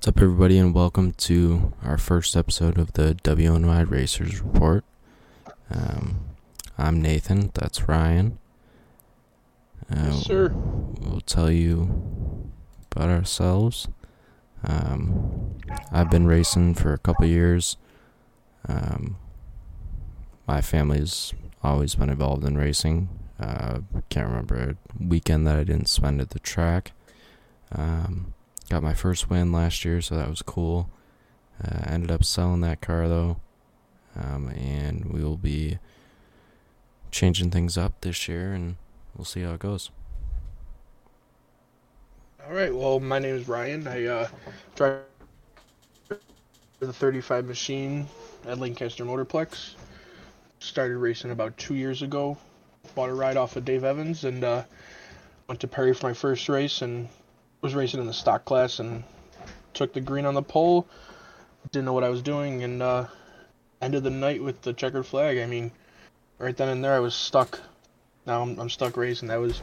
What's up, everybody, and welcome to our first episode of the WNY Racers Report. I'm Nathan, that's Ryan. Yes, sir. We'll tell you about ourselves. I've been racing for a couple years. My family's always been involved in racing. Can't remember a weekend that I didn't spend at the track. Got my first win last year, so that was cool. Ended up selling that car, though. And we will be changing things up this year, and we'll see how it goes. All right, well, my name is Ryan. I drive the 35 machine at Lancaster Motorplex. Started racing about 2 years ago. Bought a ride off of Dave Evans, and went to Perry for my first race, and was racing in the stock class, and took the green on the pole. Didn't know what I was doing, and ended the night with the checkered flag. I mean, right then and there, I was stuck. Now I'm stuck racing. That was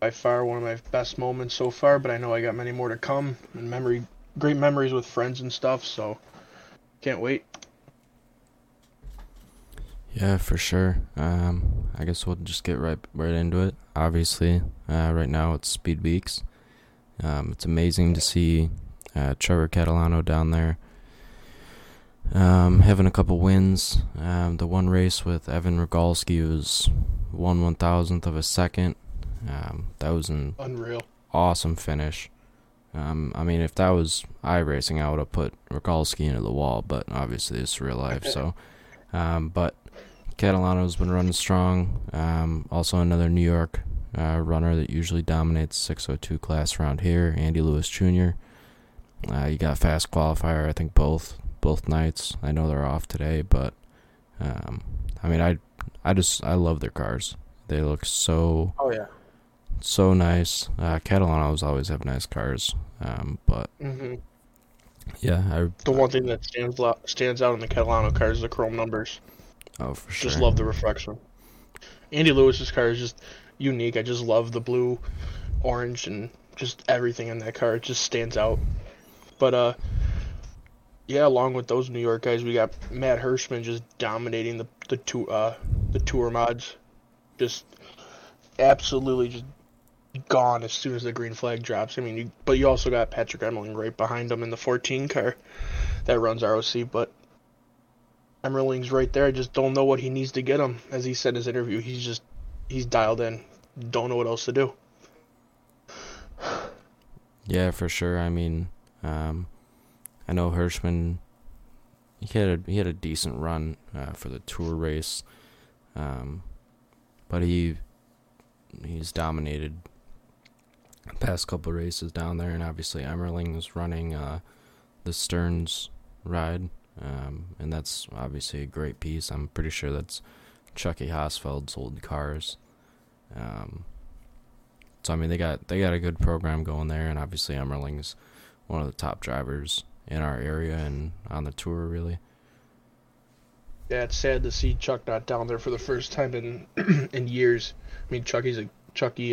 by far one of my best moments so far, but I know I got many more to come, and great memories with friends and stuff, so can't wait. Yeah, for sure. I guess we'll just get right into it. Obviously, right now it's Speed Weeks. It's amazing to see Trevor Catalano down there having a couple wins. The one race with Evan Rogalski was 1/1000th of a second. That was an unreal, awesome finish. I mean, if that was iRacing, I would have put Rogalski into the wall, but obviously it's real life. So, but Catalano's been running strong. Also another New York runner that usually dominates 602 class around here, Andy Lewis Jr. You got fast qualifier, I think both nights. I know they're off today, but I mean, I love their cars. They look so so nice. Catalano's always have nice cars, but yeah, the one thing that stands out in the Catalano cars is the chrome numbers. Oh, for sure. Just love the reflection. Andy Lewis's car is just unique. I just love the blue, orange, and just everything in that car. It just stands out. But yeah, along with those New York guys, we got Matt Hirschman just dominating the tour mods, just absolutely just gone as soon as the green flag drops. I mean, but you also got Patrick Emerling right behind him in the 14 car that runs ROC, but Emerling's right there. I just don't know what he needs to get him. As he said in his interview, he's dialed in. Don't know what else to do. Yeah, for sure. I mean, I know Hirschman, he had a decent run for the tour race, but he's dominated the past couple of races down there, and obviously Emerling is running the Stearns ride, and that's obviously a great piece. I'm pretty sure that's Chucky Hosfeld's old cars. So I mean, they got a good program going there, and obviously Emerling's one of the top drivers in our area and on the tour, really. Yeah, it's sad to see Chuck not down there for the first time in years. I mean, Chucky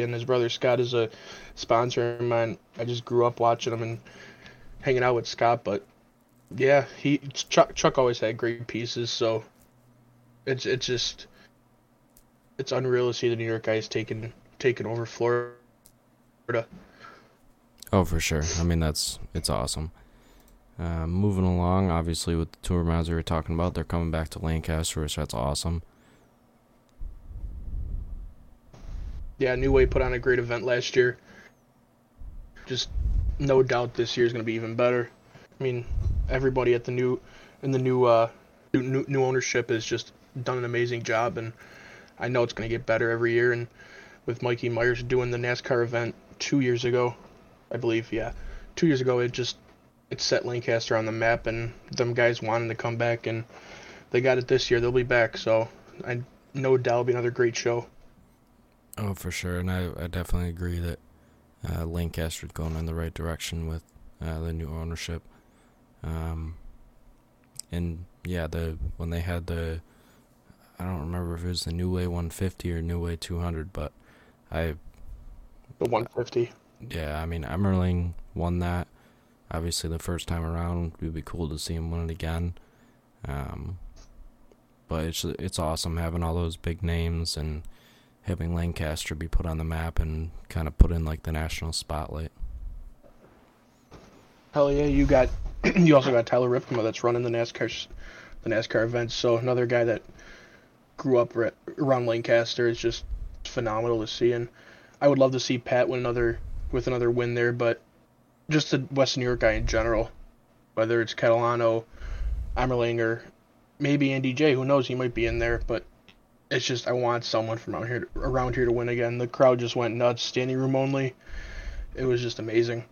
and his brother Scott is a sponsor of mine. I just grew up watching him and hanging out with Scott, but yeah, Chuck always had great pieces, so it's just, it's unreal to see the New York guys taking over Florida. Oh, for sure. I mean, it's awesome. Moving along, obviously, with the tour mods we were talking about, they're coming back to Lancaster, which that's awesome. Yeah, New Way put on a great event last year. Just no doubt this year's going to be even better. I mean, everybody at the new ownership has just done an amazing job, and I know it's going to get better every year. And with Mikey Myers doing the NASCAR event 2 years ago, I believe, yeah, 2 years ago, it set Lancaster on the map, and them guys wanted to come back, and they got it this year. They'll be back, so I no doubt it'll be another great show. Oh, for sure, and I definitely agree that Lancaster's going in the right direction with the new ownership. And yeah, when they had the, I don't remember if it was the New Way 150 or New Way 200, but the 150. Yeah, I mean, Emerling won that. obviously the first time around. It would be cool to see him win it again. But it's awesome having all those big names and having Lancaster be put on the map and kind of put in like the national spotlight. Hell yeah, you also got Tyler Ripkema that's running the NASCAR events. So another guy that grew up around Lancaster is just phenomenal to see, and I would love to see Pat with another win there. But just the West New York guy in general, whether it's Catalano, Emerling, or maybe Andy J, who knows, he might be in there, but it's just I want someone from around here to win again. The crowd just went nuts, standing room only. It was just amazing.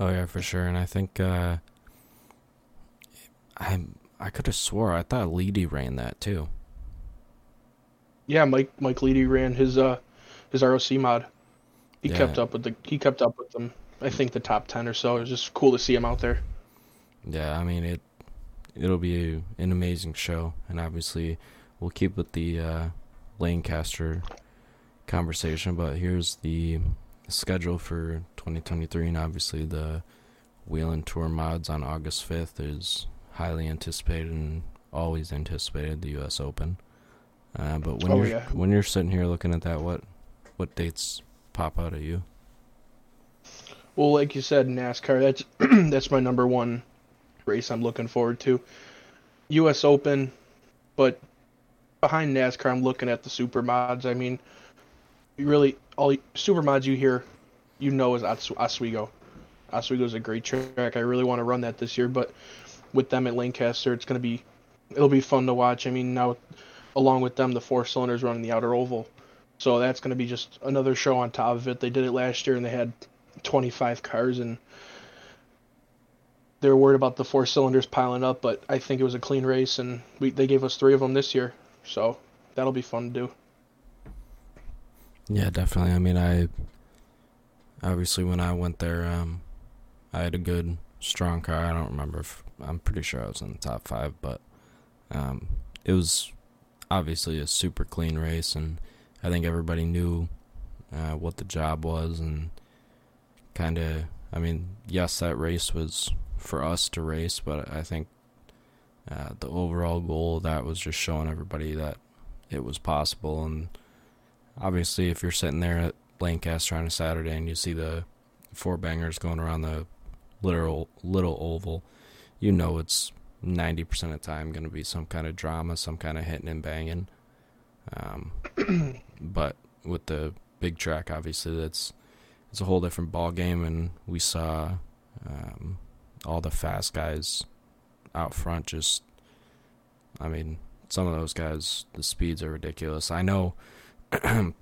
Oh yeah, for sure. And I think I could have swore I thought Leedy ran that too. Yeah, Mike Leedy ran his ROC mod. He kept up with them. I think the top 10 or so. It was just cool to see him out there. Yeah, I mean it'll be an amazing show, and obviously we'll keep with the Lancaster conversation, but here's the schedule for 2023, and obviously the Wheeling Tour mods on August 5th is highly anticipated and always anticipated, the U.S. Open. But when you're sitting here looking at that, what dates pop out at you? Well, like you said, NASCAR, that's that's my number one race I'm looking forward to. U.S. Open, but behind NASCAR, I'm looking at the super mods. I mean, really, all super mods you hear, you know, is Oswego. Oswego's a great track. I really want to run that this year, but with them at Lancaster, it'll be fun to watch. I mean, now along with them, the four cylinders running the outer oval, so that's going to be just another show on top of it. They did it last year, and they had 25 cars, and they're worried about the four cylinders piling up, but I think it was a clean race, and they gave us three of them this year, so that'll be fun to do. Yeah, definitely. I mean, obviously when I went there, I had a good, strong car. I don't remember if, I'm pretty sure I was in the top five, but it was obviously a super clean race, and I think everybody knew what the job was, and kind of, I mean, yes, that race was for us to race, but I think the overall goal of that was just showing everybody that it was possible. And obviously if you're sitting there at Lancaster on a Saturday and you see the four bangers going around the little oval, you know it's 90% of the time going to be some kind of drama, some kind of hitting and banging. But with the big track, obviously it's a whole different ball game, and we saw all the fast guys out front. Just, I mean, some of those guys, the speeds are ridiculous. I know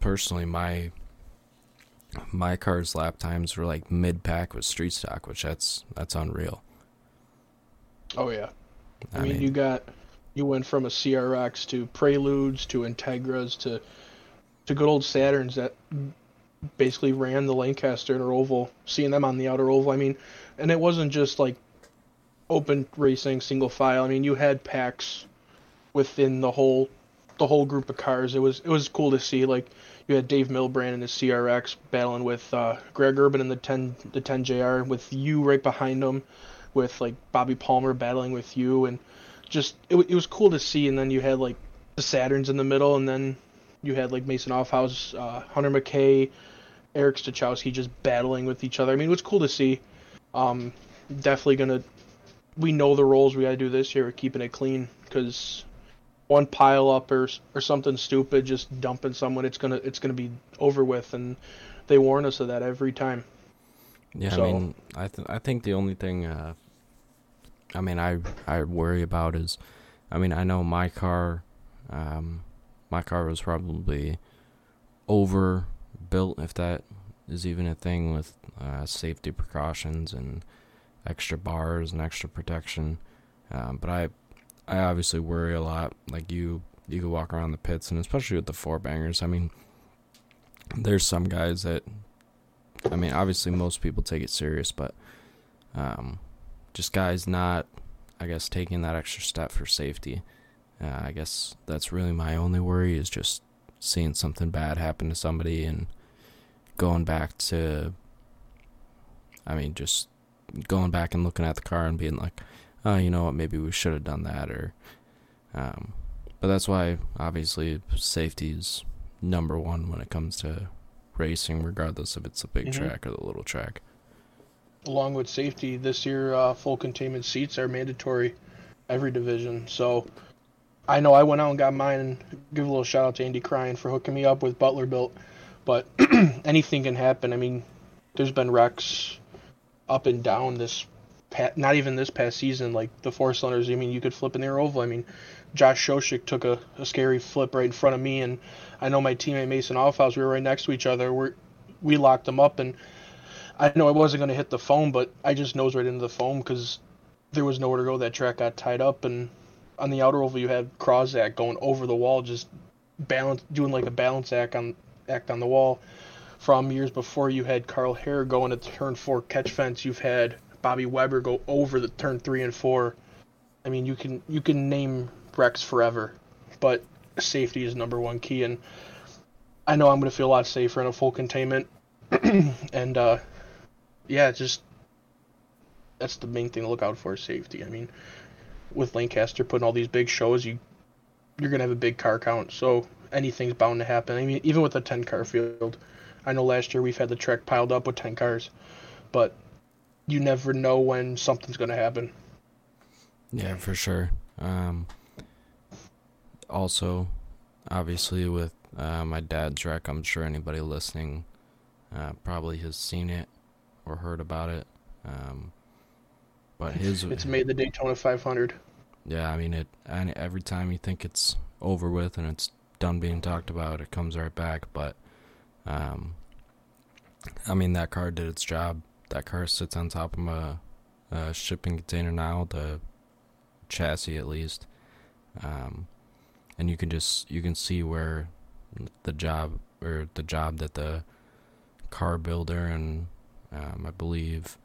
personally my car's lap times were like mid-pack with street stock, which that's unreal. Oh yeah, I mean you went from a CRX to Preludes to Integras to good old Saturns that basically ran the Lancaster Inner Oval. Seeing them on the outer oval, I mean, and it wasn't just like open racing, single file. I mean, you had packs within the whole group of cars. It was cool to see. Like, you had Dave Milbrand in his CRX battling with Greg Urban in the 10 JR, with you right behind him, with like Bobby Palmer battling with you, and just it was cool to see. And then you had like the Saturns in the middle, and then you had like Mason Offhouse, Hunter McKay, Eric Stachowski just battling with each other. I mean, it was cool to see. Definitely gonna. We know the roles we gotta do this year. We're keeping it clean, because one pile up or something stupid, just dumping someone, it's gonna be over with, and they warn us of that every time. Yeah, so. I mean, I think the only thing, I mean, I worry about is, I mean, I know my car was probably overbuilt, if that is even a thing, with safety precautions and extra bars and extra protection. But I obviously worry a lot. Like, you could walk around the pits, and especially with the four bangers, I mean, there's some guys that, I mean, obviously most people take it serious, but just guys not, I guess, taking that extra step for safety. I guess that's really my only worry, is just seeing something bad happen to somebody and going back to, I mean, just going back and looking at the car and being like, oh, you know what, maybe we should have done that, or but that's why obviously safety is number one when it comes to racing, regardless if it's the big track or the little track. Along with safety, this year full containment seats are mandatory every division. So I know I went out and got mine, and give a little shout out to Andy Krein for hooking me up with Butler Built, but anything can happen. I mean, there's been wrecks up and down this not even this past season, like the four cylinders. I mean, you could flip in their oval. I mean, Josh Shoshik took a scary flip right in front of me, and I know my teammate Mason Offhouse, we were right next to each other. We locked him up, and I know I wasn't going to hit the foam, but I just nosed right into the foam because there was nowhere to go. That track got tied up, and on the outer oval, you had Krozak going over the wall, just doing like a balance act on the wall. From years before, you had Carl Hare going to turn 4 catch fence. You've had Bobby Weber go over the turn 3 and 4. I mean, you can name wrecks forever, but safety is number one key, and I know I'm going to feel a lot safer in a full containment. And that's the main thing to look out for, safety. I mean, with Lancaster putting all these big shows, you're going to have a big car count, so anything's bound to happen. I mean, even with a 10-car field, I know last year we've had the track piled up with 10 cars, but you never know when something's going to happen. Yeah, for sure. Also, obviously, with my dad's wreck, I'm sure anybody listening probably has seen it or heard about it. But it's made the Daytona 500. Yeah, I mean, every time you think it's over with and it's done being talked about, it comes right back. But, I mean, that car did its job. That car sits on top of a shipping container now, the chassis at least. And you can see where the job that the car builder and I believe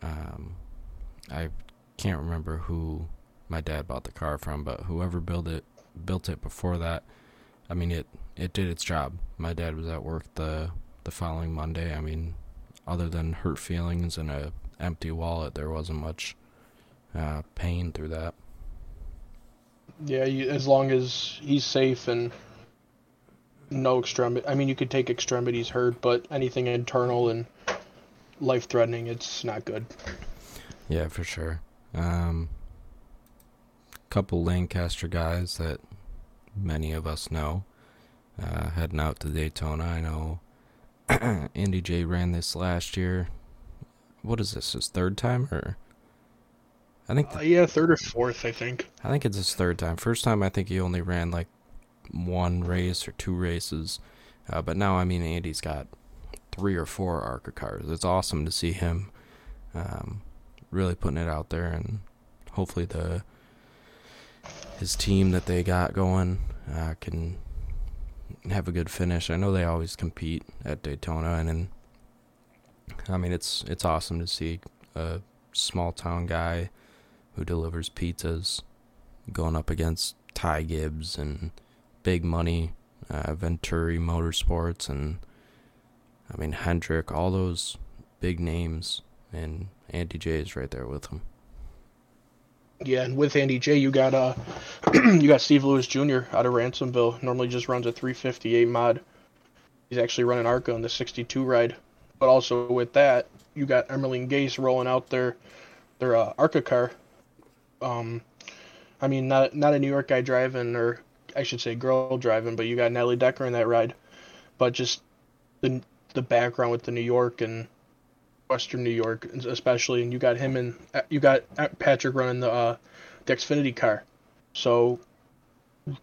I can't remember who my dad bought the car from, but whoever built it before that, I mean, it did its job. My dad was at work the following Monday. I mean, other than hurt feelings and a empty wallet, there wasn't much pain through that. Yeah, as long as he's safe and no extremity. I mean, you could take extremities hurt, but anything internal and life-threatening, it's not good. Yeah, for sure. Couple Lancaster guys that many of us know heading out to Daytona. I know Andy J ran this last year. What is this, his third time, or? I think third or fourth, I think. I think it's his third time. First time, I think he only ran like one race or two races. But now, I mean, Andy's got 3 or 4 ARCA cars. It's awesome to see him really putting it out there, and hopefully his team that they got going can have a good finish. I know they always compete at Daytona, and I mean, it's awesome to see a small-town guy who delivers pizzas going up against Ty Gibbs and Big Money, Venturi Motorsports, and I mean Hendrick, all those big names, and Andy J is right there with him. Yeah, and with Andy J, you got Steve Lewis Jr. out of Ransomville. Normally just runs a 358 mod. He's actually running ARCA in the 62 ride, but also with that, you got Emerling Gase rolling out their ARCA car. I mean, not a New York guy driving, or I should say girl driving, but you got Natalie Decker in that ride. But just the background with the New York and Western New York, especially, and you got him and you got Patrick running the Xfinity car. So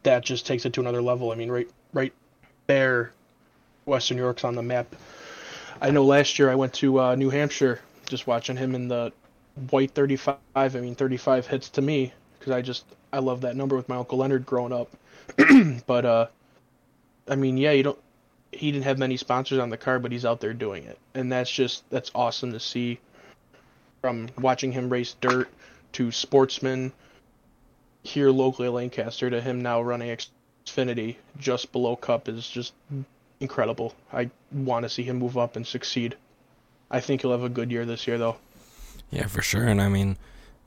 that just takes it to another level. I mean, right there, Western New York's on the map. I know last year I went to New Hampshire, just watching him in the white 35. I mean, 35 hits to me, because I love that number with my Uncle Leonard growing up. But, I mean, yeah, he didn't have many sponsors on the car, but he's out there doing it. And that's awesome to see, from watching him race dirt to sportsman here locally at Lancaster to him now running Xfinity just below Cup is just incredible. I want to see him move up and succeed. I think he'll have a good year this year, though. Yeah, for sure. And, I mean,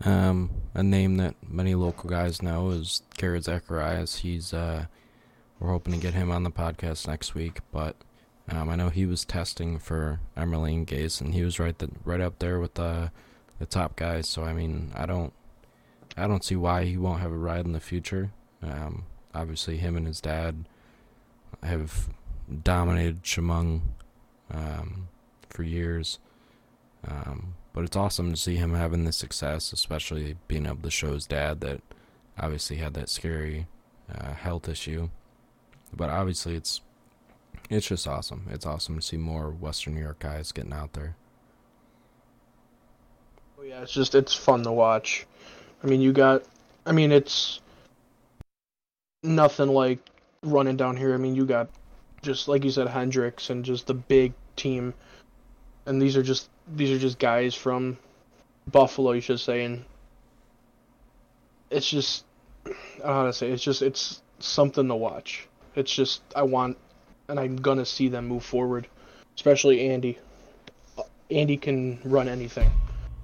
a name that many local guys know is Jared Zacharias. He's we're hoping to get him on the podcast next week, but I know he was testing for Emerling Gase, and he was right up there with the top guys. So, I mean, I don't see why he won't have a ride in the future. Obviously, him and his dad have dominated Chemung for years. But it's awesome to see him having this success, especially being able to show his dad that obviously had that scary health issue. But obviously, it's just awesome. It's awesome to see more Western New York guys getting out there. Well, yeah, it's fun to watch. I mean, it's nothing like running down here. I mean, you got, just like you said, Hendricks and just the big team. And these are just guys from Buffalo, you should say, and it's just, I don't know how to say it. It's something to watch. It's just, I'm gonna see them move forward, especially Andy. Andy can run anything.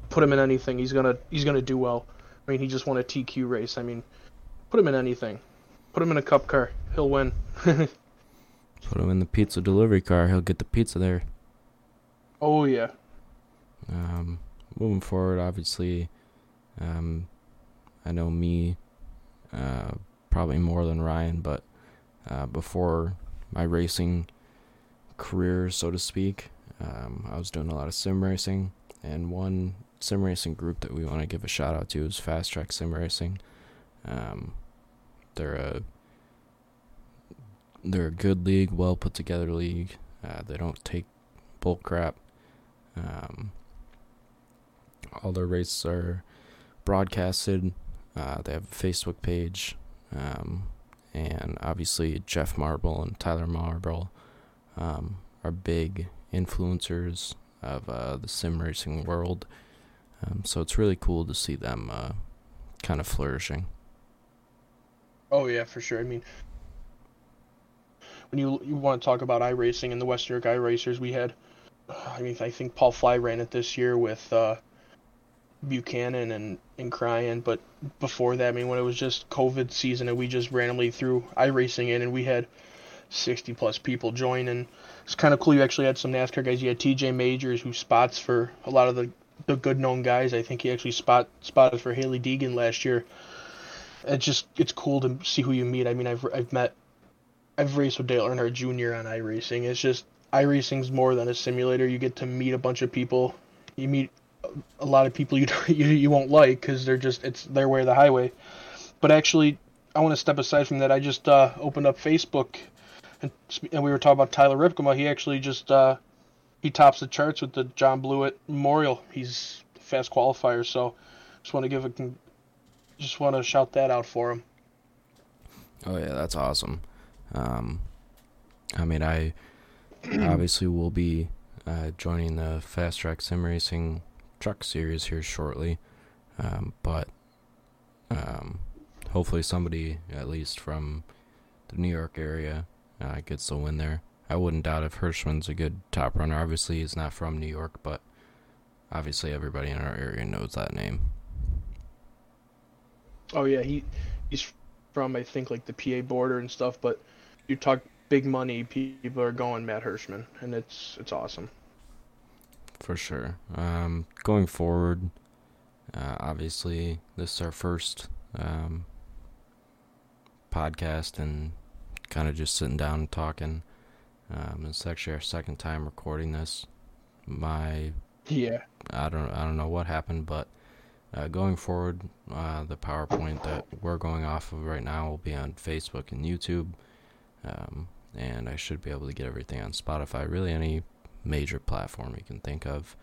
Put him in anything, he's gonna do well. I mean, he just won a TQ race. I mean, put him in anything. Put him in a cup car, he'll win. Put him in the pizza delivery car, he'll get the pizza there. Oh, yeah. Moving forward, obviously, I know me probably more than Ryan, but before my racing career, so to speak, I was doing a lot of sim racing, and one sim racing group that we want to give a shout-out to is Fast Track Sim Racing. They're a good league, well-put-together league. They don't take bull crap. All their races are broadcasted. They have a Facebook page, and obviously Jeff Marble and Tyler Marble are big influencers of the sim racing world. So it's really cool to see them kind of flourishing. Oh yeah, for sure. I mean, when you want to talk about iRacing and the Western York iRacers, we had, I mean, I think Paul Fly ran it this year with Buchanan and Krein, but before that, I mean, when it was just COVID season and we just randomly threw iRacing in and we had 60-plus people join, and it's kind of cool. You actually had some NASCAR guys. You had TJ Majors, who spots for a lot of the good-known guys. I think he actually spotted for Haley Deegan last year. It's cool to see who you meet. I mean, I've raced with Dale Earnhardt Jr. on iRacing. It's just, iRacing's more than a simulator. You get to meet a bunch of people. You meet a lot of people you won't like because they're just, it's their way or the highway. But actually, I want to step aside from that. I just opened up Facebook, and we were talking about Tyler Ripkema. He actually just he tops the charts with the John Blewett Memorial. He's a fast qualifier, so just want to shout that out for him. Oh yeah, that's awesome. I mean, I obviously will be joining the Fast Track Sim Racing Truck Series here shortly, but hopefully somebody, at least from the New York area, gets the win there. I wouldn't doubt if Hirschman's a good top runner. Obviously, he's not from New York, but obviously everybody in our area knows that name. Oh, yeah, he's from, I think, like the PA border and stuff, but you talk big money, people are going Matt Hirschman, and it's awesome. For sure. Going forward, obviously, this is our first podcast and kind of just sitting down and talking. It's actually our second time recording this. I don't know what happened, but going forward, the PowerPoint that we're going off of right now will be on Facebook and YouTube. And I should be able to get everything on Spotify, really any major platform you can think of.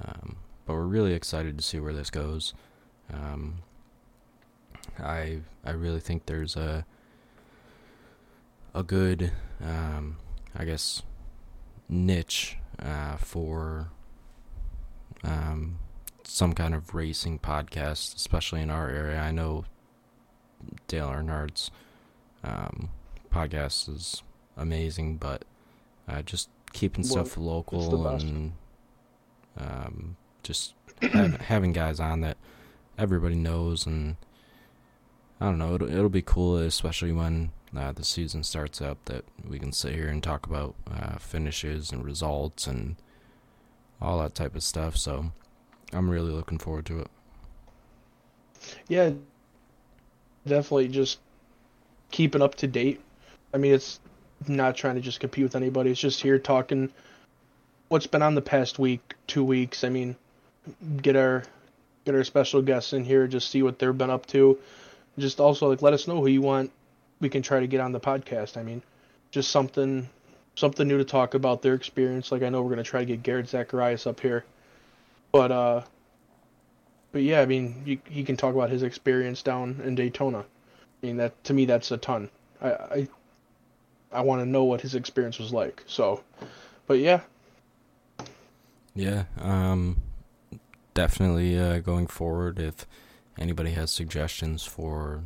But we're really excited to see where this goes. I really think there's a good, I guess, niche for some kind of racing podcast, especially in our area. I know Dale Earnhardt's podcast is amazing, but just keeping stuff local and Just having guys on that everybody knows, and I don't know, it'll be cool, especially when the season starts up, that we can sit here and talk about finishes and results and all that type of stuff. So I'm really looking forward to it. Yeah, definitely just keeping up to date. I mean, it's not trying to just compete with anybody. It's just here talking what's been on the past week, 2 weeks. I mean, get our special guests in here, just see what they've been up to. Just also, like, let us know who you want. We can try to get on the podcast. I mean, just something new to talk about their experience. Like, I know we're going to try to get Jared Zacharias up here. But yeah, I mean, he can talk about his experience down in Daytona. I mean, that, to me, that's a ton. I want to know what his experience was like. So, but yeah. Yeah, definitely going forward, if anybody has suggestions for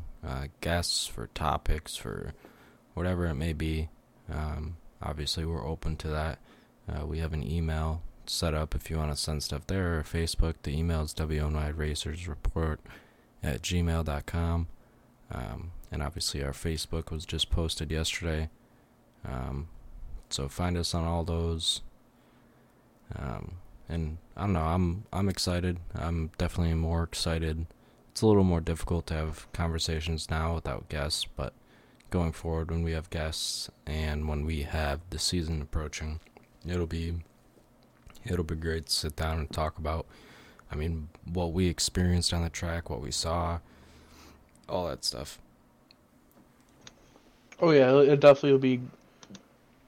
guests, for topics, for whatever it may be, obviously we're open to that. We have an email set up if you want to send stuff there, or Facebook. The email is WNY Racers Report at gmail.com. And obviously our Facebook was just posted yesterday, so find us on all those. And I don't know, I'm excited. I'm definitely more excited. It's a little more difficult to have conversations now without guests, but going forward, when we have guests and when we have the season approaching, it'll be great to sit down and talk about, I mean, what we experienced on the track, what we saw, all that stuff. Oh yeah, it definitely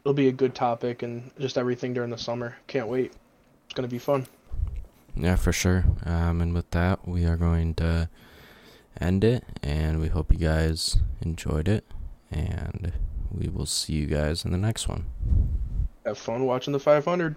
will be a good topic, and just everything during the summer. Can't wait. It's going to be fun. Yeah, for sure. And with that, we are going to end it, and we hope you guys enjoyed it, and we will see you guys in the next one. Have fun watching the 500.